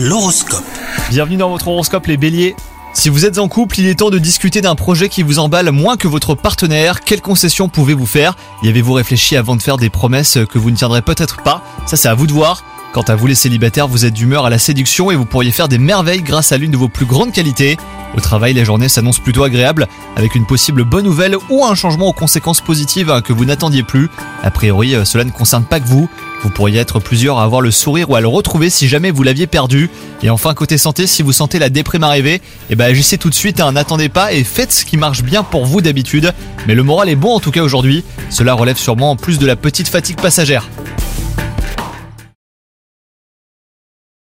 L'horoscope. Bienvenue dans votre horoscope les béliers. Si vous êtes en couple, il est temps de discuter d'un projet qui vous emballe moins que votre partenaire. Quelles concessions pouvez-vous faire? Y avez-vous réfléchi avant de faire des promesses que vous ne tiendrez peut-être pas? Ça c'est à vous de voir. Quant à vous les célibataires, vous êtes d'humeur à la séduction et vous pourriez faire des merveilles grâce à l'une de vos plus grandes qualités. Au travail, la journée s'annonce plutôt agréable, avec une possible bonne nouvelle ou un changement aux conséquences positives que vous n'attendiez plus. A priori, cela ne concerne pas que vous. Vous pourriez être plusieurs à avoir le sourire ou à le retrouver si jamais vous l'aviez perdu. Et enfin, côté santé, si vous sentez la déprime arriver, agissez tout de suite, n'attendez pas et faites ce qui marche bien pour vous d'habitude. Mais le moral est bon en tout cas aujourd'hui. Cela relève sûrement en plus de la petite fatigue passagère.